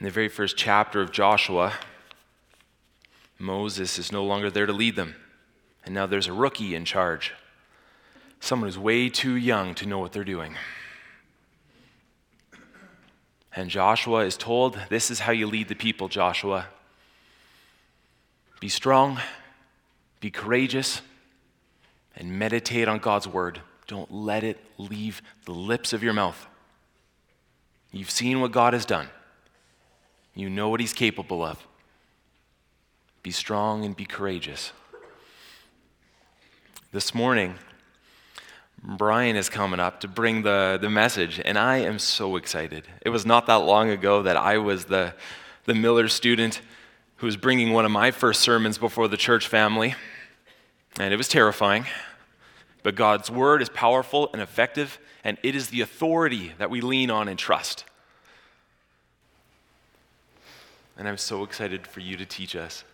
In the very first chapter of Joshua, Moses is no longer there to lead them. And now there's a rookie in charge. Someone who's way too young to know what they're doing. And Joshua is told, this is how you lead the people, Joshua. Be strong, be courageous, and meditate on God's word. Don't let it leave the lips of your mouth. You've seen what God has done. You know what he's capable of. Be strong and be courageous. This morning, Brian is coming up to bring the message, and I am so excited. It was not that long ago that I was the Miller student who was bringing one of my first sermons before the church family, and it was terrifying. But God's word is powerful and effective, and it is the authority that we lean on and trust. And I'm so excited for you to teach us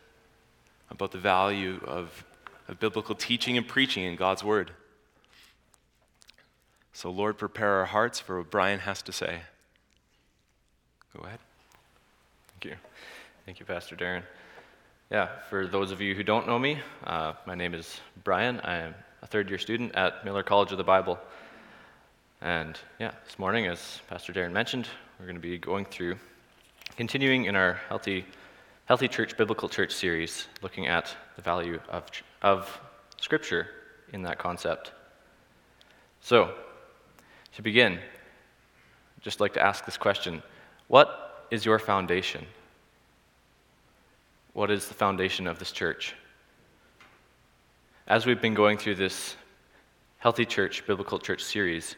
about the value of biblical teaching and preaching in God's word. So, Lord, prepare our hearts for what Brian has to say. Go ahead. Thank you. Thank you, Pastor Darren. Yeah, for those of you who don't know me, my name is Brian. I am a third-year student at Miller College of the Bible. And yeah, this morning, as Pastor Darren mentioned, we're going to be going through, continuing in our Healthy Church, Biblical Church series, looking at the value of Scripture in that concept. So, to begin, I'd just like to ask this question. What is your foundation? What is the foundation of this church? As we've been going through this Healthy Church, Biblical Church series,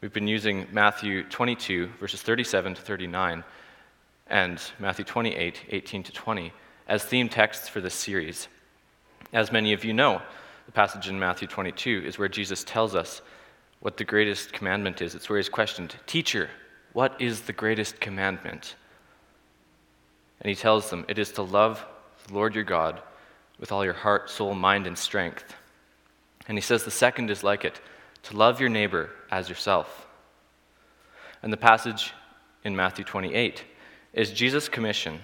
we've been using Matthew 22, verses 37 to 39, and Matthew 28, 18 to 20, as theme texts for this series. As many of you know, the passage in Matthew 22 is where Jesus tells us what the greatest commandment is. It's where he's questioned, "Teacher, what is the greatest commandment?" And he tells them, "It is to love the Lord your God with all your heart, soul, mind, and strength." And he says the second is like it, to love your neighbor as yourself. And the passage in Matthew 28 is Jesus' commission,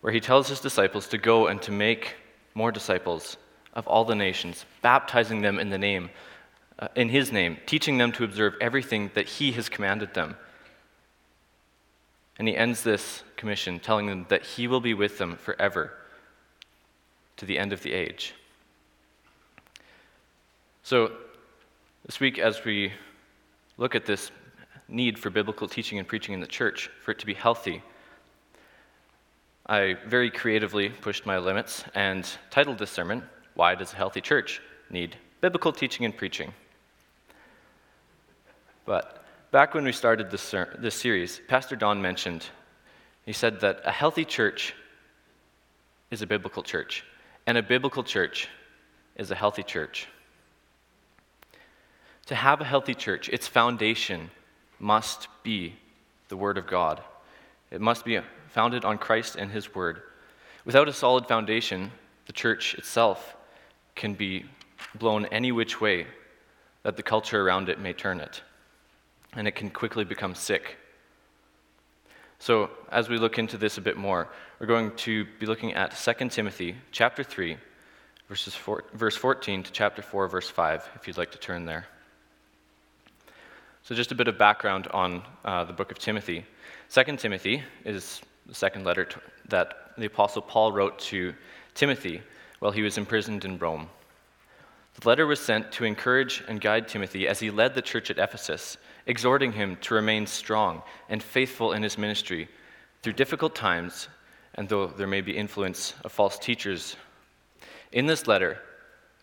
where he tells his disciples to go and to make more disciples of all the nations, baptizing them in his name, teaching them to observe everything that he has commanded them. And he ends this commission telling them that he will be with them forever to the end of the age. So this week, as we look at this need for biblical teaching and preaching in the church, for it to be healthy, I very creatively pushed my limits and titled this sermon, "Why Does a Healthy Church Need Biblical Teaching and Preaching?" But back when we started this series, Pastor Don mentioned, he said that a healthy church is a biblical church, and a biblical church is a healthy church. To have a healthy church, its foundation must be the Word of God. It must be founded on Christ and His Word. Without a solid foundation, the church itself can be blown any which way that the culture around it may turn it, and it can quickly become sick. So, as we look into this a bit more, we're going to be looking at 2 Timothy chapter 3, verse 14 to chapter 4, verse 5, if you'd like to turn there. So just a bit of background on the book of Timothy. 2 Timothy is the second letter that the Apostle Paul wrote to Timothy while he was imprisoned in Rome. The letter was sent to encourage and guide Timothy as he led the church at Ephesus, exhorting him to remain strong and faithful in his ministry through difficult times, and though there may be influence of false teachers. In this letter,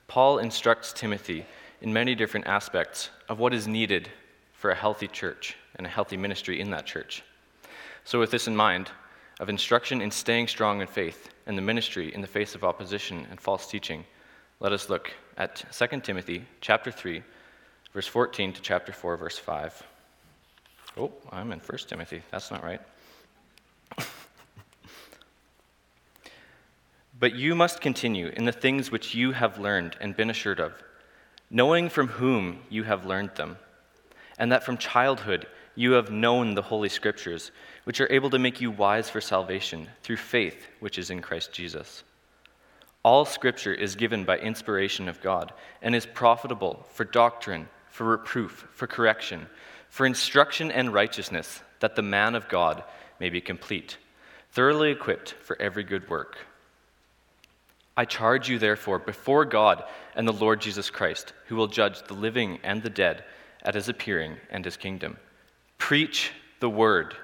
Paul instructs Timothy in many different aspects of what is needed for a healthy church and a healthy ministry in that church. So with this in mind, of instruction in staying strong in faith and the ministry in the face of opposition and false teaching, let us look at 2 Timothy chapter 3, verse 14 to chapter 4, verse 5. Oh, I'm in 1 Timothy. That's not right. "But you must continue in the things which you have learned and been assured of, knowing from whom you have learned them, and that from childhood you have known the Holy Scriptures, which are able to make you wise for salvation through faith which is in Christ Jesus. All Scripture is given by inspiration of God and is profitable for doctrine, for reproof, for correction, for instruction and righteousness, that the man of God may be complete, thoroughly equipped for every good work. I charge you, therefore, before God and the Lord Jesus Christ, who will judge the living and the dead at his appearing and his kingdom. Preach the word.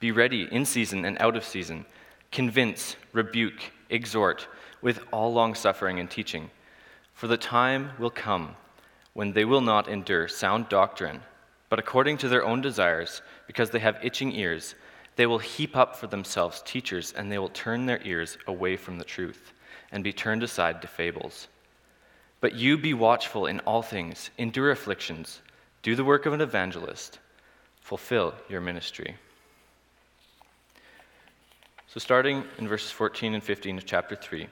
Be ready in season and out of season. Convince, rebuke, exhort with all longsuffering and teaching. For the time will come when they will not endure sound doctrine, but according to their own desires, because they have itching ears, they will heap up for themselves teachers, and they will turn their ears away from the truth and be turned aside to fables. But you be watchful in all things, endure afflictions, do the work of an evangelist, fulfill your ministry. So starting in verses 14 and 15 of chapter 3,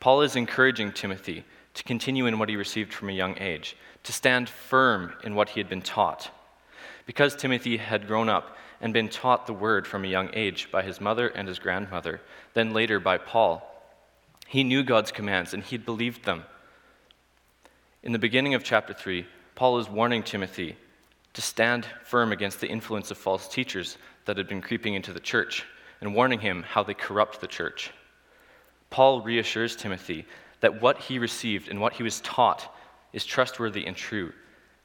Paul is encouraging Timothy to continue in what he received from a young age, to stand firm in what he had been taught. Because Timothy had grown up and been taught the word from a young age by his mother and his grandmother, then later by Paul, he knew God's commands and he believed them. In the beginning of chapter 3, Paul is warning Timothy to stand firm against the influence of false teachers that had been creeping into the church and warning him how they corrupt the church. Paul reassures Timothy that what he received and what he was taught is trustworthy and true,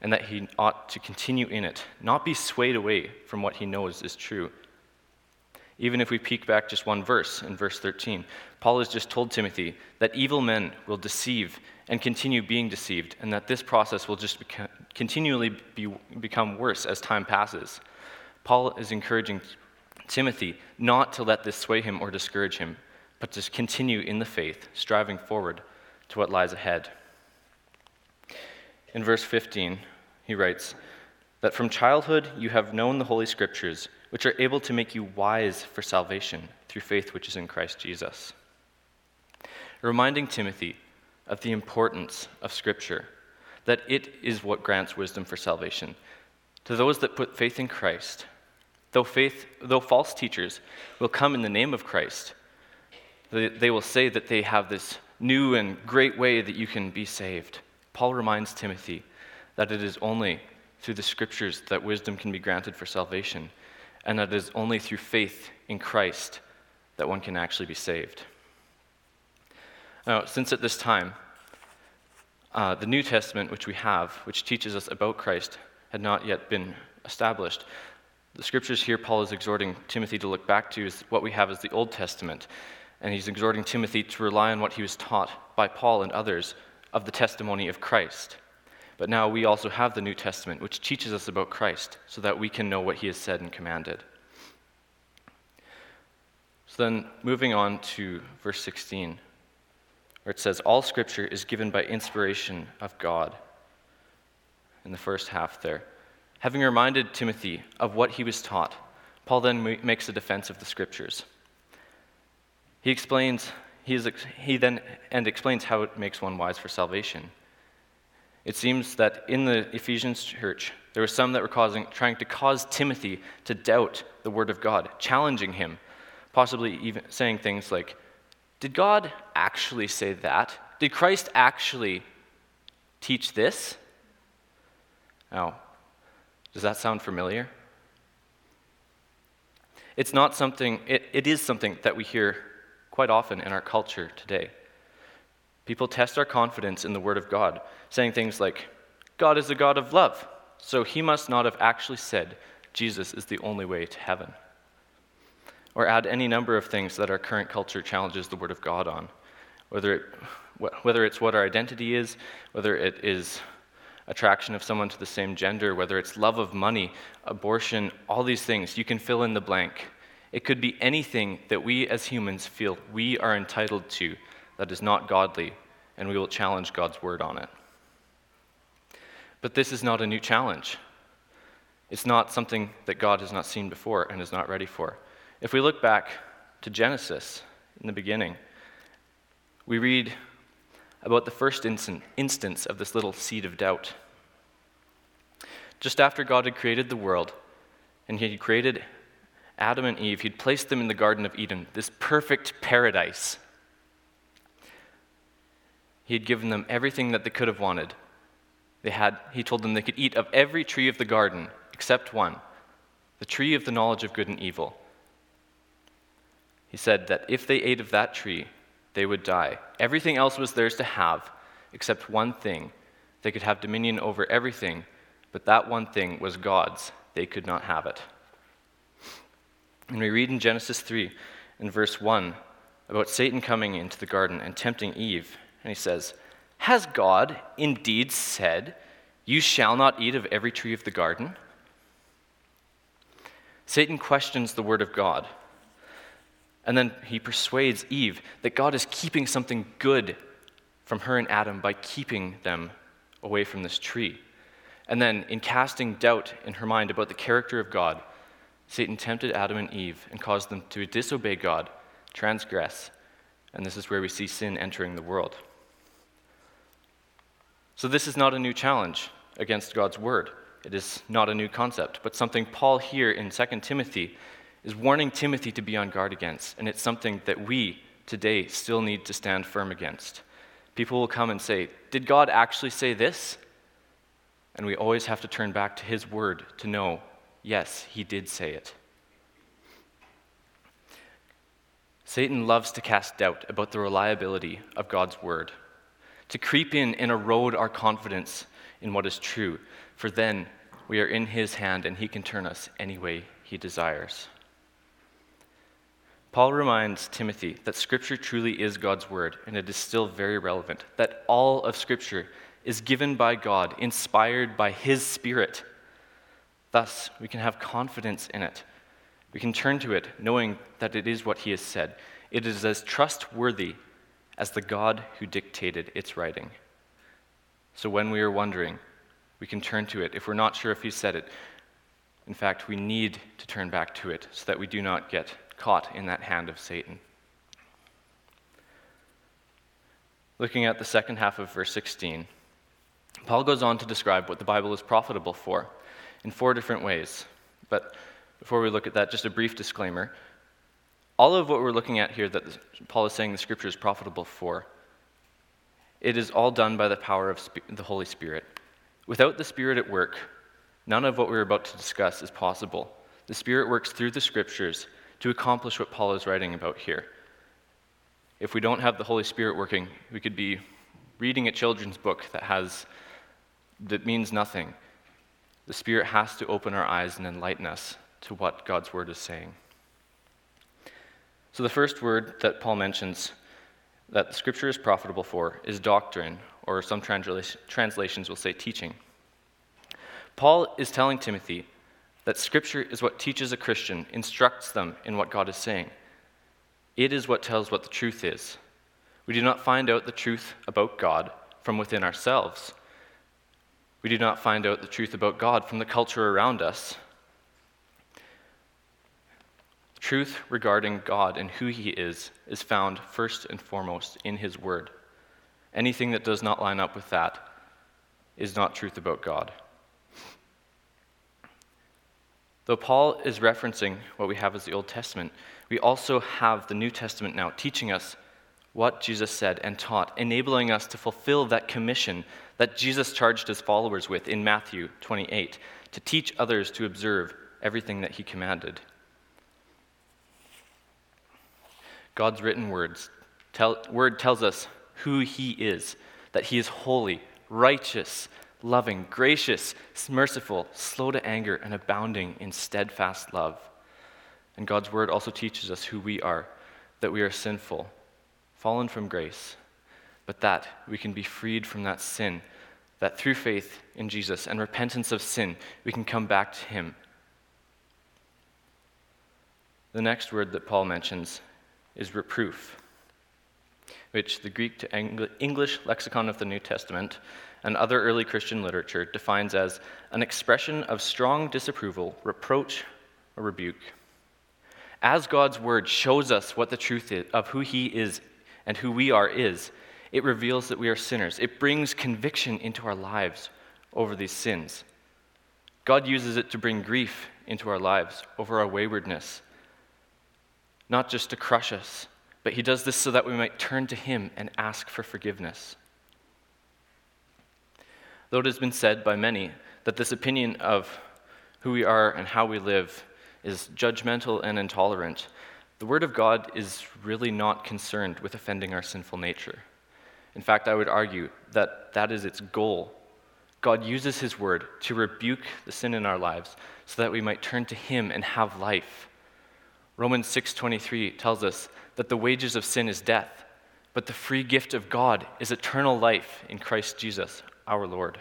and that he ought to continue in it, not be swayed away from what he knows is true. Even if we peek back just one verse, in verse 13, Paul has just told Timothy that evil men will deceive and continue being deceived, and that this process will just continually become worse as time passes. Paul is encouraging Timothy not to let this sway him or discourage him, but to continue in the faith, striving forward to what lies ahead. In verse 15, he writes, that from childhood you have known the Holy Scriptures, which are able to make you wise for salvation through faith which is in Christ Jesus. Reminding Timothy of the importance of Scripture, that it is what grants wisdom for salvation. To those that put faith in Christ, though false teachers will come in the name of Christ, they will say that they have this new and great way that you can be saved. Paul reminds Timothy that it is only through the Scriptures that wisdom can be granted for salvation, and that it is only through faith in Christ that one can actually be saved. Now, since at this time, the New Testament which we have, which teaches us about Christ, had not yet been established, the Scriptures here Paul is exhorting Timothy to look back to is what we have as the Old Testament, and he's exhorting Timothy to rely on what he was taught by Paul and others of the testimony of Christ. But now we also have the New Testament, which teaches us about Christ, so that we can know what he has said and commanded. So then, moving on to verse 16, where it says, all Scripture is given by inspiration of God, in the first half there. Having reminded Timothy of what he was taught, Paul then makes a defense of the Scriptures. He explains how it makes one wise for salvation. It seems that in the Ephesians church, there were some that were trying to cause Timothy to doubt the word of God, challenging him, possibly even saying things like, did God actually say that? Did Christ actually teach this? Now, does that sound familiar? It is something that we hear quite often in our culture today. People test our confidence in the Word of God, saying things like, God is a God of love, so he must not have actually said Jesus is the only way to heaven. Or add any number of things that our current culture challenges the Word of God on, whether it's what our identity is, whether it is attraction of someone to the same gender, whether it's love of money, abortion, all these things. You can fill in the blank. It could be anything that we as humans feel we are entitled to that is not godly, and we will challenge God's word on it. But this is not a new challenge. It's not something that God has not seen before and is not ready for. If we look back to Genesis in the beginning, we read about the first instance of this little seed of doubt. Just after God had created the world, and he created Adam and Eve. He'd placed them in the Garden of Eden, this perfect paradise. He had given them everything that they could have wanted. He told them they could eat of every tree of the garden except one, the tree of the knowledge of good and evil. He said that if they ate of that tree, they would die. Everything else was theirs to have except one thing. They could have dominion over everything, but that one thing was God's. They could not have it. And we read in Genesis 3 in verse 1 about Satan coming into the garden and tempting Eve. And he says, "Has God indeed said, 'You shall not eat of every tree of the garden?'" Satan questions the word of God. And then he persuades Eve that God is keeping something good from her and Adam by keeping them away from this tree. And then in casting doubt in her mind about the character of God, Satan tempted Adam and Eve and caused them to disobey God, transgress, and this is where we see sin entering the world. So this is not a new challenge against God's word. It is not a new concept, but something Paul here in 2 Timothy is warning Timothy to be on guard against, and it's something that we today still need to stand firm against. People will come and say, "Did God actually say this?" And we always have to turn back to his word to know, yes, he did say it. Satan loves to cast doubt about the reliability of God's word, to creep in and erode our confidence in what is true, for then we are in his hand and he can turn us any way he desires. Paul reminds Timothy that Scripture truly is God's word, and it is still very relevant, that all of Scripture is given by God, inspired by his Spirit. Thus, we can have confidence in it. We can turn to it knowing that it is what he has said. It is as trustworthy as the God who dictated its writing. So when we are wondering, we can turn to it if we're not sure if he said it. In fact, we need to turn back to it so that we do not get caught in that hand of Satan. Looking at the second half of verse 16, Paul goes on to describe what the Bible is profitable for in four different ways. But before we look at that, just a brief disclaimer. All of what we're looking at here that Paul is saying the Scripture is profitable for, it is all done by the power of the Holy Spirit. Without the Spirit at work, none of what we're about to discuss is possible. The Spirit works through the Scriptures to accomplish what Paul is writing about here. If we don't have the Holy Spirit working, we could be reading a children's book that means nothing. The Spirit has to open our eyes and enlighten us to what God's Word is saying. So the first word that Paul mentions that the Scripture is profitable for is doctrine, or some translations will say teaching. Paul is telling Timothy that Scripture is what teaches a Christian, instructs them in what God is saying. It is what tells what the truth is. We do not find out the truth about God from within ourselves. We do not find out the truth about God from the culture around us. Truth regarding God and who he is found first and foremost in his word. Anything that does not line up with that is not truth about God. Though Paul is referencing what we have as the Old Testament, we also have the New Testament now teaching us what Jesus said and taught, enabling us to fulfill that commission that Jesus charged his followers with in Matthew 28, to teach others to observe everything that he commanded. God's written word tells us who he is, that he is holy, righteous, loving, gracious, merciful, slow to anger, and abounding in steadfast love. And God's word also teaches us who we are, that we are sinful, fallen from grace, but that we can be freed from that sin, that through faith in Jesus and repentance of sin, we can come back to him. The next word that Paul mentions is reproof, which the Greek to English lexicon of the New Testament and other early Christian literature defines as an expression of strong disapproval, reproach, or rebuke. As God's word shows us what the truth is of who he is and who we are is, it reveals that we are sinners. It brings conviction into our lives over these sins. God uses it to bring grief into our lives over our waywardness, not just to crush us, but he does this so that we might turn to him and ask for forgiveness. Though it has been said by many that this opinion of who we are and how we live is judgmental and intolerant, the Word of God is really not concerned with offending our sinful nature. In fact, I would argue that that is its goal. God uses his Word to rebuke the sin in our lives so that we might turn to him and have life. Romans 6:23 tells us that the wages of sin is death, but the free gift of God is eternal life in Christ Jesus, our Lord.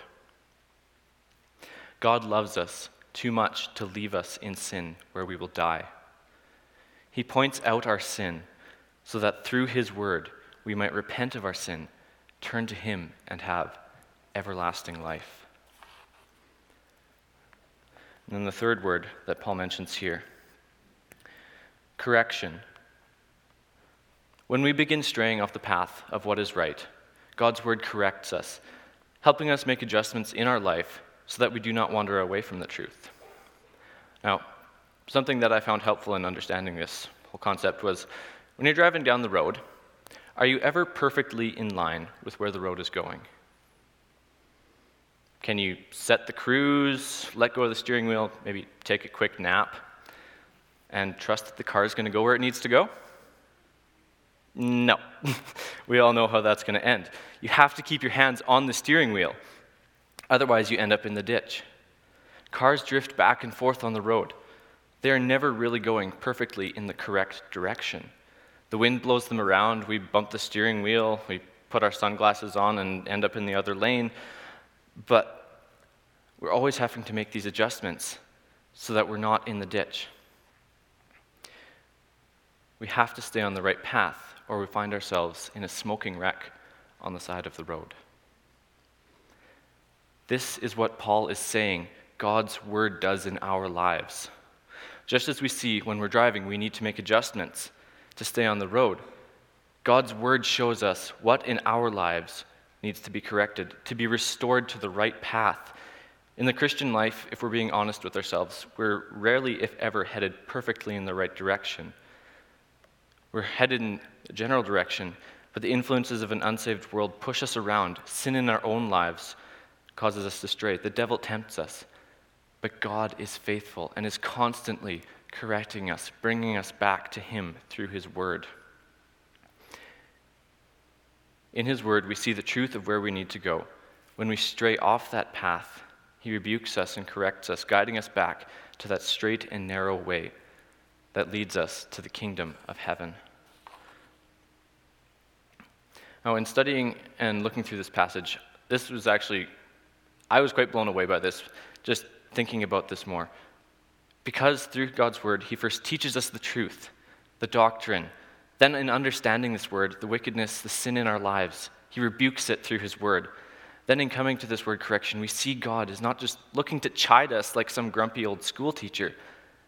God loves us too much to leave us in sin where we will die. He points out our sin so that through his word we might repent of our sin, turn to him, and have everlasting life. And then the third word that Paul mentions here, correction. When we begin straying off the path of what is right, God's word corrects us, helping us make adjustments in our life so that we do not wander away from the truth. Now, something that I found helpful in understanding this whole concept was, when you're driving down the road, are you ever perfectly in line with where the road is going? Can you set the cruise, let go of the steering wheel, maybe take a quick nap, and trust that the car is going to go where it needs to go? No. We all know how that's going to end. You have to keep your hands on the steering wheel. Otherwise, you end up in the ditch. Cars drift back and forth on the road. They are never really going perfectly in the correct direction. The wind blows them around, we bump the steering wheel, we put our sunglasses on and end up in the other lane. But we're always having to make these adjustments so that we're not in the ditch. We have to stay on the right path, or we find ourselves in a smoking wreck on the side of the road. This is what Paul is saying God's word does in our lives. Just as we see when we're driving, we need to make adjustments to stay on the road. God's word shows us what in our lives needs to be corrected, to be restored to the right path. In the Christian life, if we're being honest with ourselves, we're rarely, if ever, headed perfectly in the right direction. We're headed in a general direction, but the influences of an unsaved world push us around. Sin in our own lives causes us to stray. The devil tempts us, but God is faithful and is constantly correcting us, bringing us back to him through his word. In his word, we see the truth of where we need to go. When we stray off that path, he rebukes us and corrects us, guiding us back to that straight and narrow way that leads us to the kingdom of heaven. Now, in studying and looking through this passage, I was quite blown away by this, just thinking about this more. Because through God's word, he first teaches us the truth, the doctrine. Then in understanding this word, the wickedness, the sin in our lives, he rebukes it through his word. Then in coming to this word correction, we see God is not just looking to chide us like some grumpy old school teacher,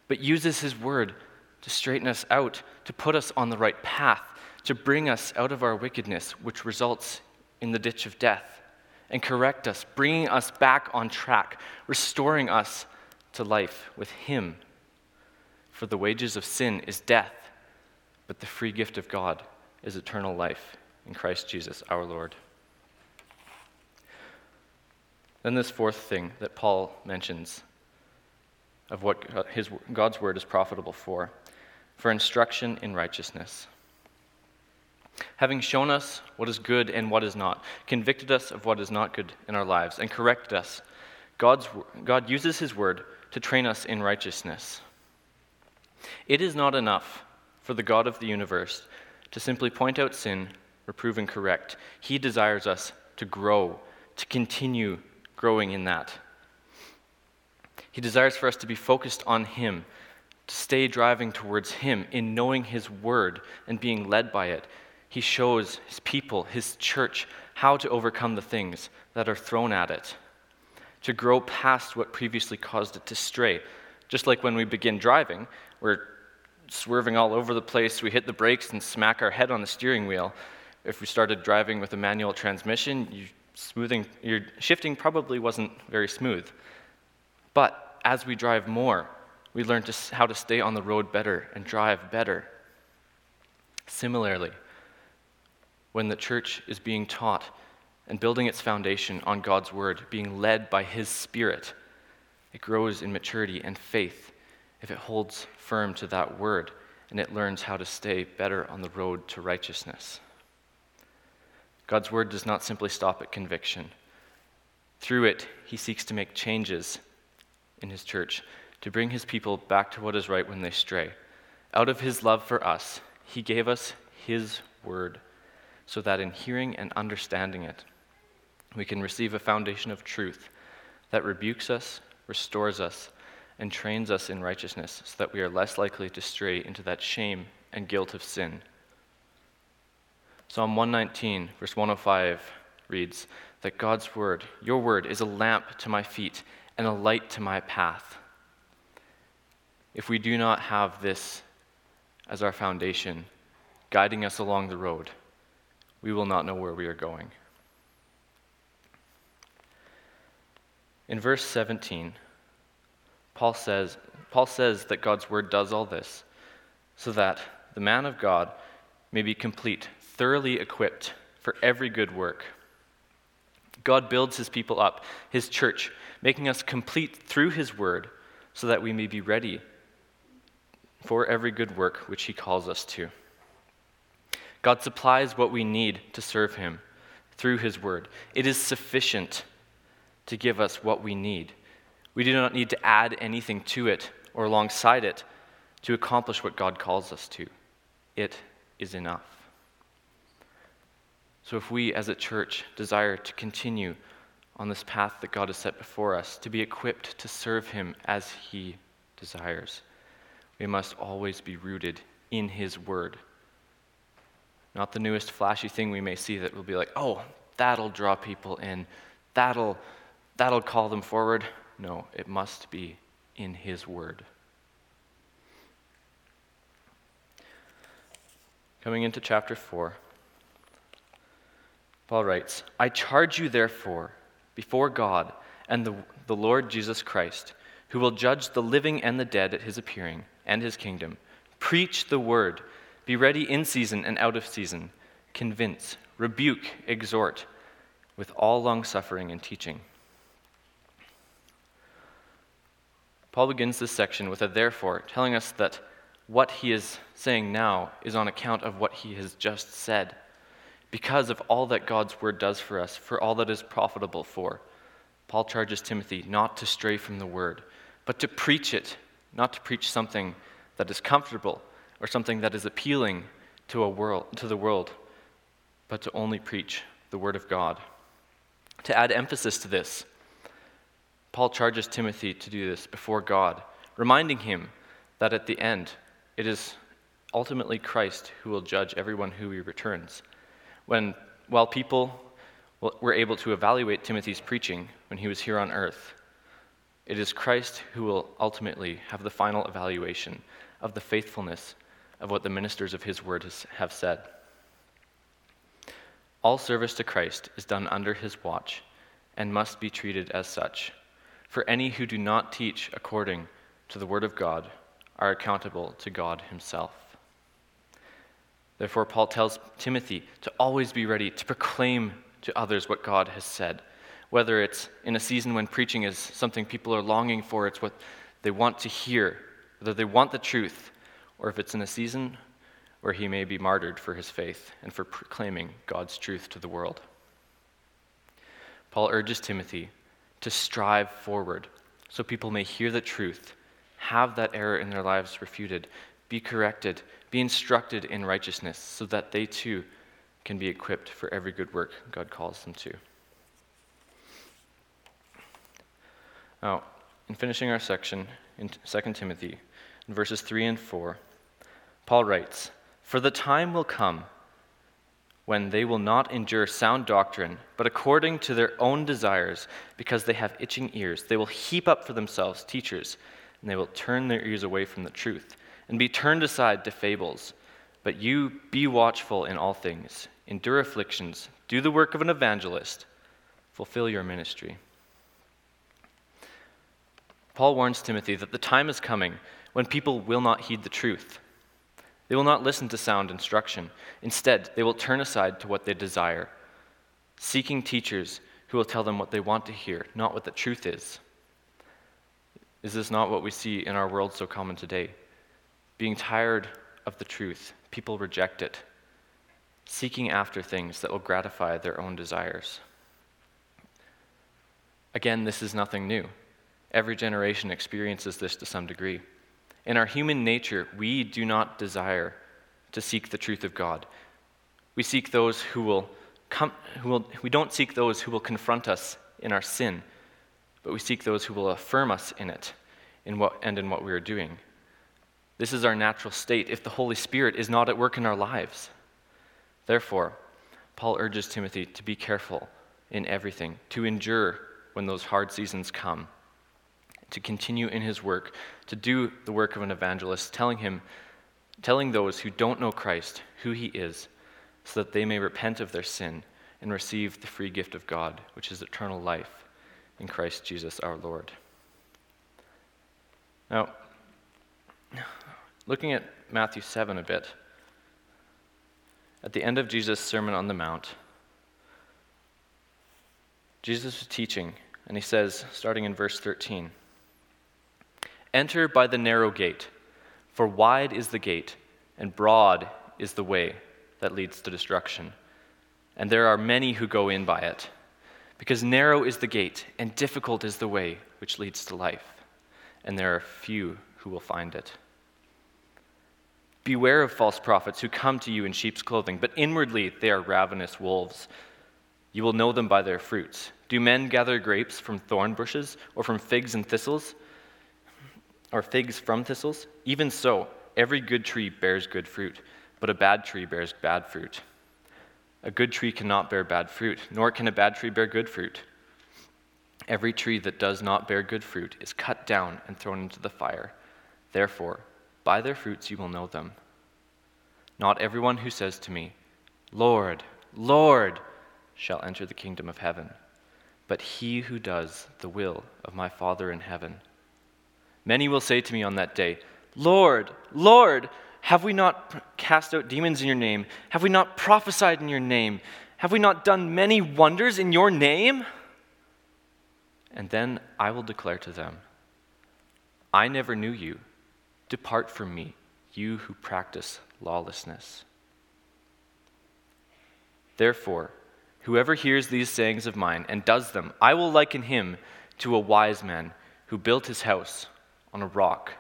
but uses his word to straighten us out, to put us on the right path, to bring us out of our wickedness, which results in the ditch of death, and correct us, bringing us back on track, restoring us to life with him. For the wages of sin is death, but the free gift of God is eternal life in Christ Jesus, our Lord. Then this fourth thing that Paul mentions of what God's word is profitable for instruction in righteousness. Having shown us what is good and what is not, convicted us of what is not good in our lives, and corrected us, God uses his word to train us in righteousness. It is not enough for the God of the universe to simply point out sin, reprove, and correct. He desires us to grow, to continue growing in that. He desires for us to be focused on him, to stay driving towards him in knowing his word and being led by it. He shows his people, his church, how to overcome the things that are thrown at it, to grow past what previously caused it to stray. Just like when we begin driving, we're swerving all over the place, we hit the brakes and smack our head on the steering wheel. If we started driving with a manual transmission, your shifting probably wasn't very smooth. But as we drive more, we learn how to stay on the road better and drive better. Similarly, when the church is being taught and building its foundation on God's word, being led by his Spirit, it grows in maturity and faith if it holds firm to that word, and it learns how to stay better on the road to righteousness. God's word does not simply stop at conviction. Through it, he seeks to make changes in his church, to bring his people back to what is right when they stray. Out of his love for us, he gave us his word, so that in hearing and understanding it, we can receive a foundation of truth that rebukes us, restores us, and trains us in righteousness, so that we are less likely to stray into that shame and guilt of sin. Psalm 119, verse 105 reads that God's word, your word, is a lamp to my feet and a light to my path. If we do not have this as our foundation, guiding us along the road, we will not know where we are going. In verse 17, Paul says that God's word does all this so that the man of God may be complete, thoroughly equipped for every good work. God builds his people up, his church, making us complete through his word so that we may be ready for every good work which he calls us to. God supplies what we need to serve him through his word. It is sufficient to give us what we need. We do not need to add anything to it or alongside it to accomplish what God calls us to. It is enough. So if we as a church desire to continue on this path that God has set before us, to be equipped to serve him as he desires, we must always be rooted in his word. Not the newest flashy thing we may see that will be like, oh, that'll draw people in, that'll call them forward. No, it must be in his word. Coming into chapter 4, Paul writes, I charge you therefore before God and the Lord Jesus Christ, who will judge the living and the dead at his appearing and his kingdom. Preach the word. Be ready in season and out of season. Convince, rebuke, exhort with all long-suffering and teaching. Paul begins this section with a therefore, telling us that what he is saying now is on account of what he has just said, because of all that God's word does for us, for all that is profitable for. Paul charges Timothy not to stray from the word, but to preach it, not to preach something that is comfortable or something that is appealing to the world, but to only preach the word of God. To add emphasis to this, Paul charges Timothy to do this before God, reminding him that at the end, it is ultimately Christ who will judge everyone who he returns. While people were able to evaluate Timothy's preaching when he was here on earth, it is Christ who will ultimately have the final evaluation of the faithfulness of what the ministers of his word have said. All service to Christ is done under his watch and must be treated as such. For any who do not teach according to the word of God are accountable to God himself. Therefore, Paul tells Timothy to always be ready to proclaim to others what God has said, whether it's in a season when preaching is something people are longing for, it's what they want to hear, whether they want the truth, or if it's in a season where he may be martyred for his faith and for proclaiming God's truth to the world. Paul urges Timothy to strive forward so people may hear the truth, have that error in their lives refuted, be corrected, be instructed in righteousness so that they too can be equipped for every good work God calls them to. Now, in finishing our section in 2 Timothy, in verses 3 and 4, Paul writes, For the time will come when they will not endure sound doctrine, but according to their own desires, because they have itching ears, they will heap up for themselves teachers, and they will turn their ears away from the truth, and be turned aside to fables. But you be watchful in all things, endure afflictions, do the work of an evangelist, fulfill your ministry. Paul warns Timothy that the time is coming when people will not heed the truth. They will not listen to sound instruction. Instead, they will turn aside to what they desire, seeking teachers who will tell them what they want to hear, not what the truth is. Is this not what we see in our world so common today? Being tired of the truth, people reject it, seeking after things that will gratify their own desires. Again, this is nothing new. Every generation experiences this to some degree. In our human nature, we do not desire to seek the truth of God. We seek those who will confront us in our sin, but we seek those who will affirm us in it, in what we are doing. This is our natural state if the Holy Spirit is not at work in our lives. Therefore, Paul urges Timothy to be careful in everything, to endure when those hard seasons come, to continue in his work, to do the work of an evangelist, telling those who don't know Christ who he is, so that they may repent of their sin and receive the free gift of God, which is eternal life in Christ Jesus our Lord. Now, looking at Matthew 7 a bit, at the end of Jesus' Sermon on the Mount, Jesus was teaching, and he says, starting in verse 13, "Enter by the narrow gate, for wide is the gate, and broad is the way that leads to destruction, and there are many who go in by it, because narrow is the gate, and difficult is the way which leads to life, and there are few who will find it. Beware of false prophets who come to you in sheep's clothing, but inwardly they are ravenous wolves. You will know them by their fruits. Do men gather grapes from thorn bushes, or from figs and thistles, or figs from thistles? Even so, every good tree bears good fruit, but a bad tree bears bad fruit. A good tree cannot bear bad fruit, nor can a bad tree bear good fruit. Every tree that does not bear good fruit is cut down and thrown into the fire. Therefore, by their fruits you will know them. Not everyone who says to me, 'Lord, Lord,' shall enter the kingdom of heaven, but he who does the will of my Father in heaven. Many will say to me on that day, 'Lord, Lord, have we not cast out demons in your name? Have we not prophesied in your name? Have we not done many wonders in your name?' And then I will declare to them, 'I never knew you. Depart from me, you who practice lawlessness.' Therefore, whoever hears these sayings of mine and does them, I will liken him to a wise man who built his house on a rock,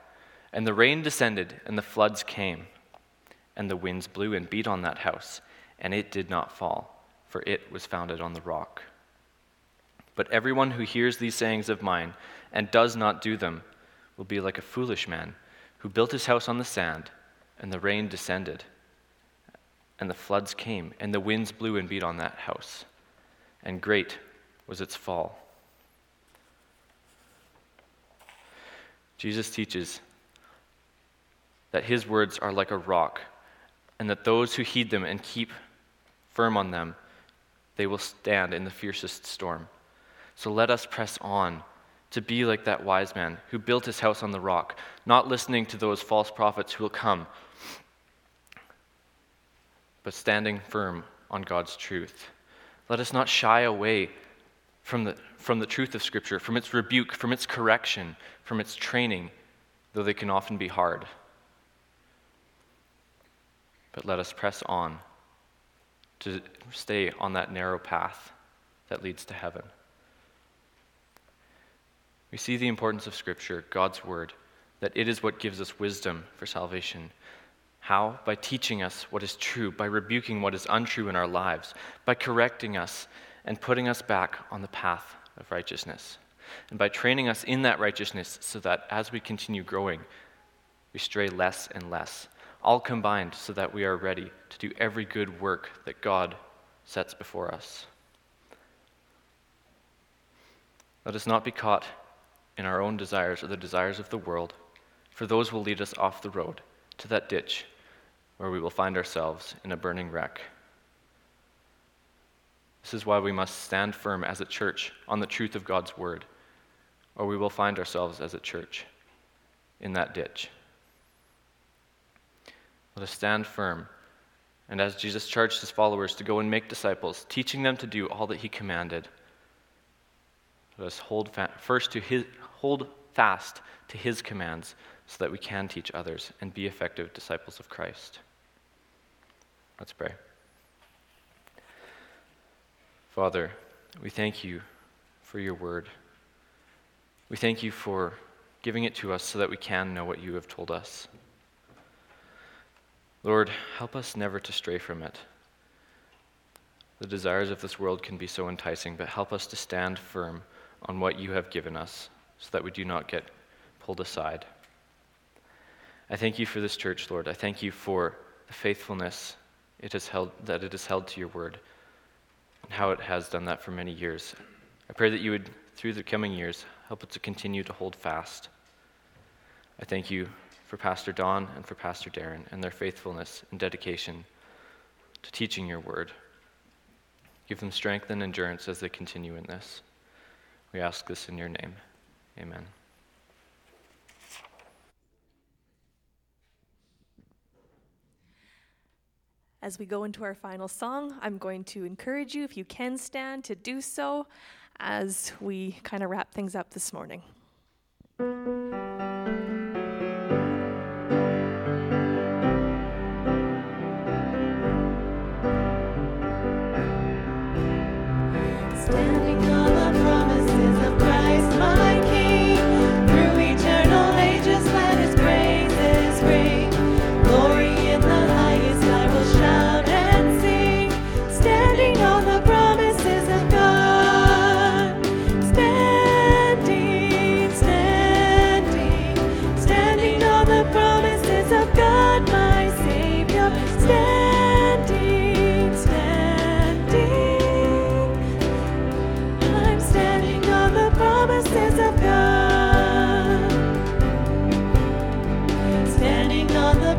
and the rain descended, and the floods came, and the winds blew and beat on that house, and it did not fall, for it was founded on the rock. But everyone who hears these sayings of mine and does not do them will be like a foolish man who built his house on the sand, and the rain descended, and the floods came, and the winds blew and beat on that house, and great was its fall." Jesus teaches that his words are like a rock, and that those who heed them and keep firm on them, they will stand in the fiercest storm. So let us press on to be like that wise man who built his house on the rock, not listening to those false prophets who will come, but standing firm on God's truth. Let us not shy away from the truth of Scripture, from its rebuke, from its correction, from its training, though they can often be hard. But let us press on to stay on that narrow path that leads to heaven. We see the importance of Scripture, God's Word, that it is what gives us wisdom for salvation. How? By teaching us what is true, by rebuking what is untrue in our lives, by correcting us and putting us back on the path of righteousness, and by training us in that righteousness so that as we continue growing, we stray less and less, all combined so that we are ready to do every good work that God sets before us. Let us not be caught in our own desires or the desires of the world, for those will lead us off the road to that ditch where we will find ourselves in a burning wreck. This is why we must stand firm as a church on the truth of God's word. or we will find ourselves as a church in that ditch. Let us stand firm, and as Jesus charged his followers to go and make disciples, teaching them to do all that he commanded, let us hold fast to his commands so that we can teach others and be effective disciples of Christ. Let's pray. Father, we thank you for your word. We thank you for giving it to us so that we can know what you have told us. Lord, help us never to stray from it. The desires of this world can be so enticing, but help us to stand firm on what you have given us so that we do not get pulled aside. I thank you for this church, Lord. I thank you for the faithfulness that it has held to your word and how it has done that for many years. I pray that you would, through the coming years, help it to continue to hold fast. I thank you for Pastor Don and for Pastor Darren and their faithfulness and dedication to teaching your word. Give them strength and endurance as they continue in this. We ask this in your name. Amen. As we go into our final song, I'm going to encourage you, if you can stand, to do so as we kind of wrap things up this morning. Standing on the promises of Christ, my King, through eternal ages, let his praises ring. Glory in the highest, I will shout and sing. Standing on the promises of God, standing on the promises of God, my Savior,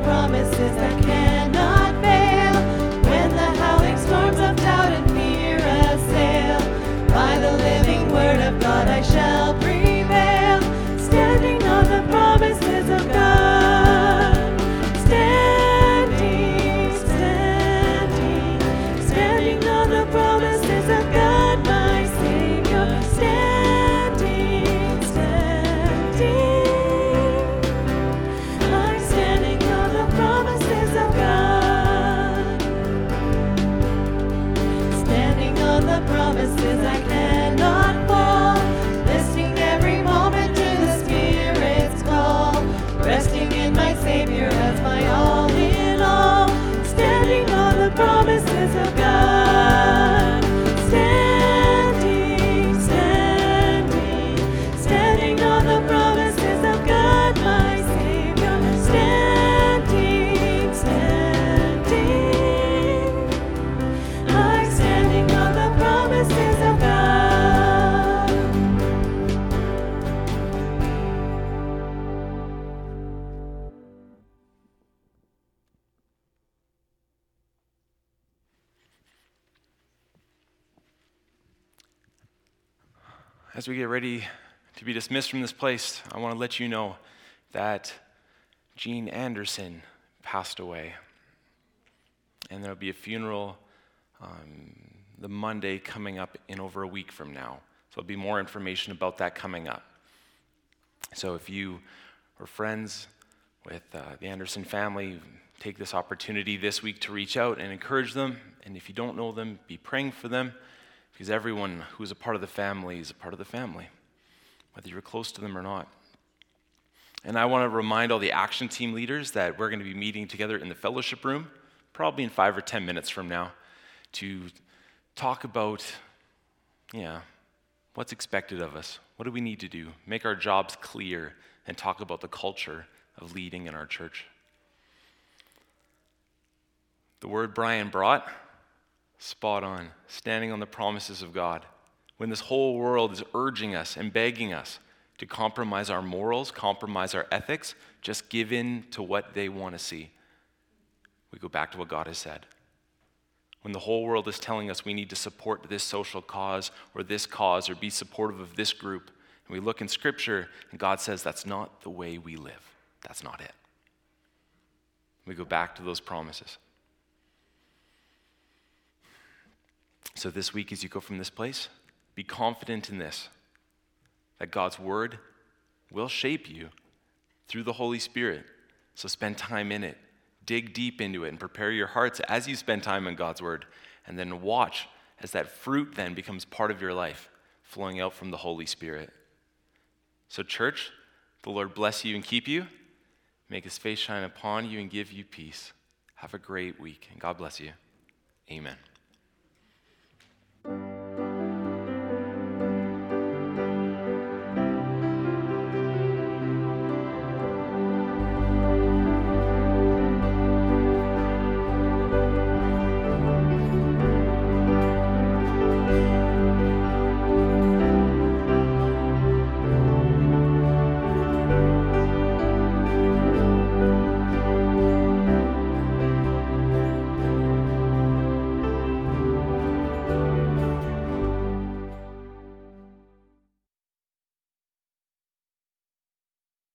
promises that cannot fail. When the howling storms of doubt and fear assail, by the living word of God I shall prevail. Standing on the promises of God, standing on the promises of God, my Savior, standing. Promises I cannot fall, listening every moment to the Spirit's call, resting in my Savior as my all in all, standing on the promises of God. As we get ready to be dismissed from this place, I want to let you know that Gene Anderson passed away. And there'll be a funeral the Monday coming up in over a week from now. So there'll be more information about that coming up. So if you are friends with the Anderson family, take this opportunity this week to reach out and encourage them. And if you don't know them, be praying for them. Because everyone who is a part of the family is a part of the family, whether you're close to them or not. And I want to remind all the action team leaders that we're going to be meeting together in the fellowship room, probably in 5 or 10 minutes from now, to talk about, what's expected of us, what do we need to do, make our jobs clear, and talk about the culture of leading in our church. The word Brian brought, spot on, standing on the promises of God. When this whole world is urging us and begging us to compromise our morals, compromise our ethics, just give in to what they want to see. We go back to what God has said. When the whole world is telling us we need to support this social cause or be supportive of this group, and We look in Scripture, and God says that's not the way we live. That's not it. We go back to those promises. So this week, as you go from this place, be confident in this, that God's Word will shape you through the Holy Spirit. So spend time in it. Dig deep into it and prepare your hearts as you spend time in God's Word. And then watch as that fruit then becomes part of your life, flowing out from the Holy Spirit. So church, the Lord bless you and keep you. Make His face shine upon you and give you peace. Have a great week, and God bless you. Amen.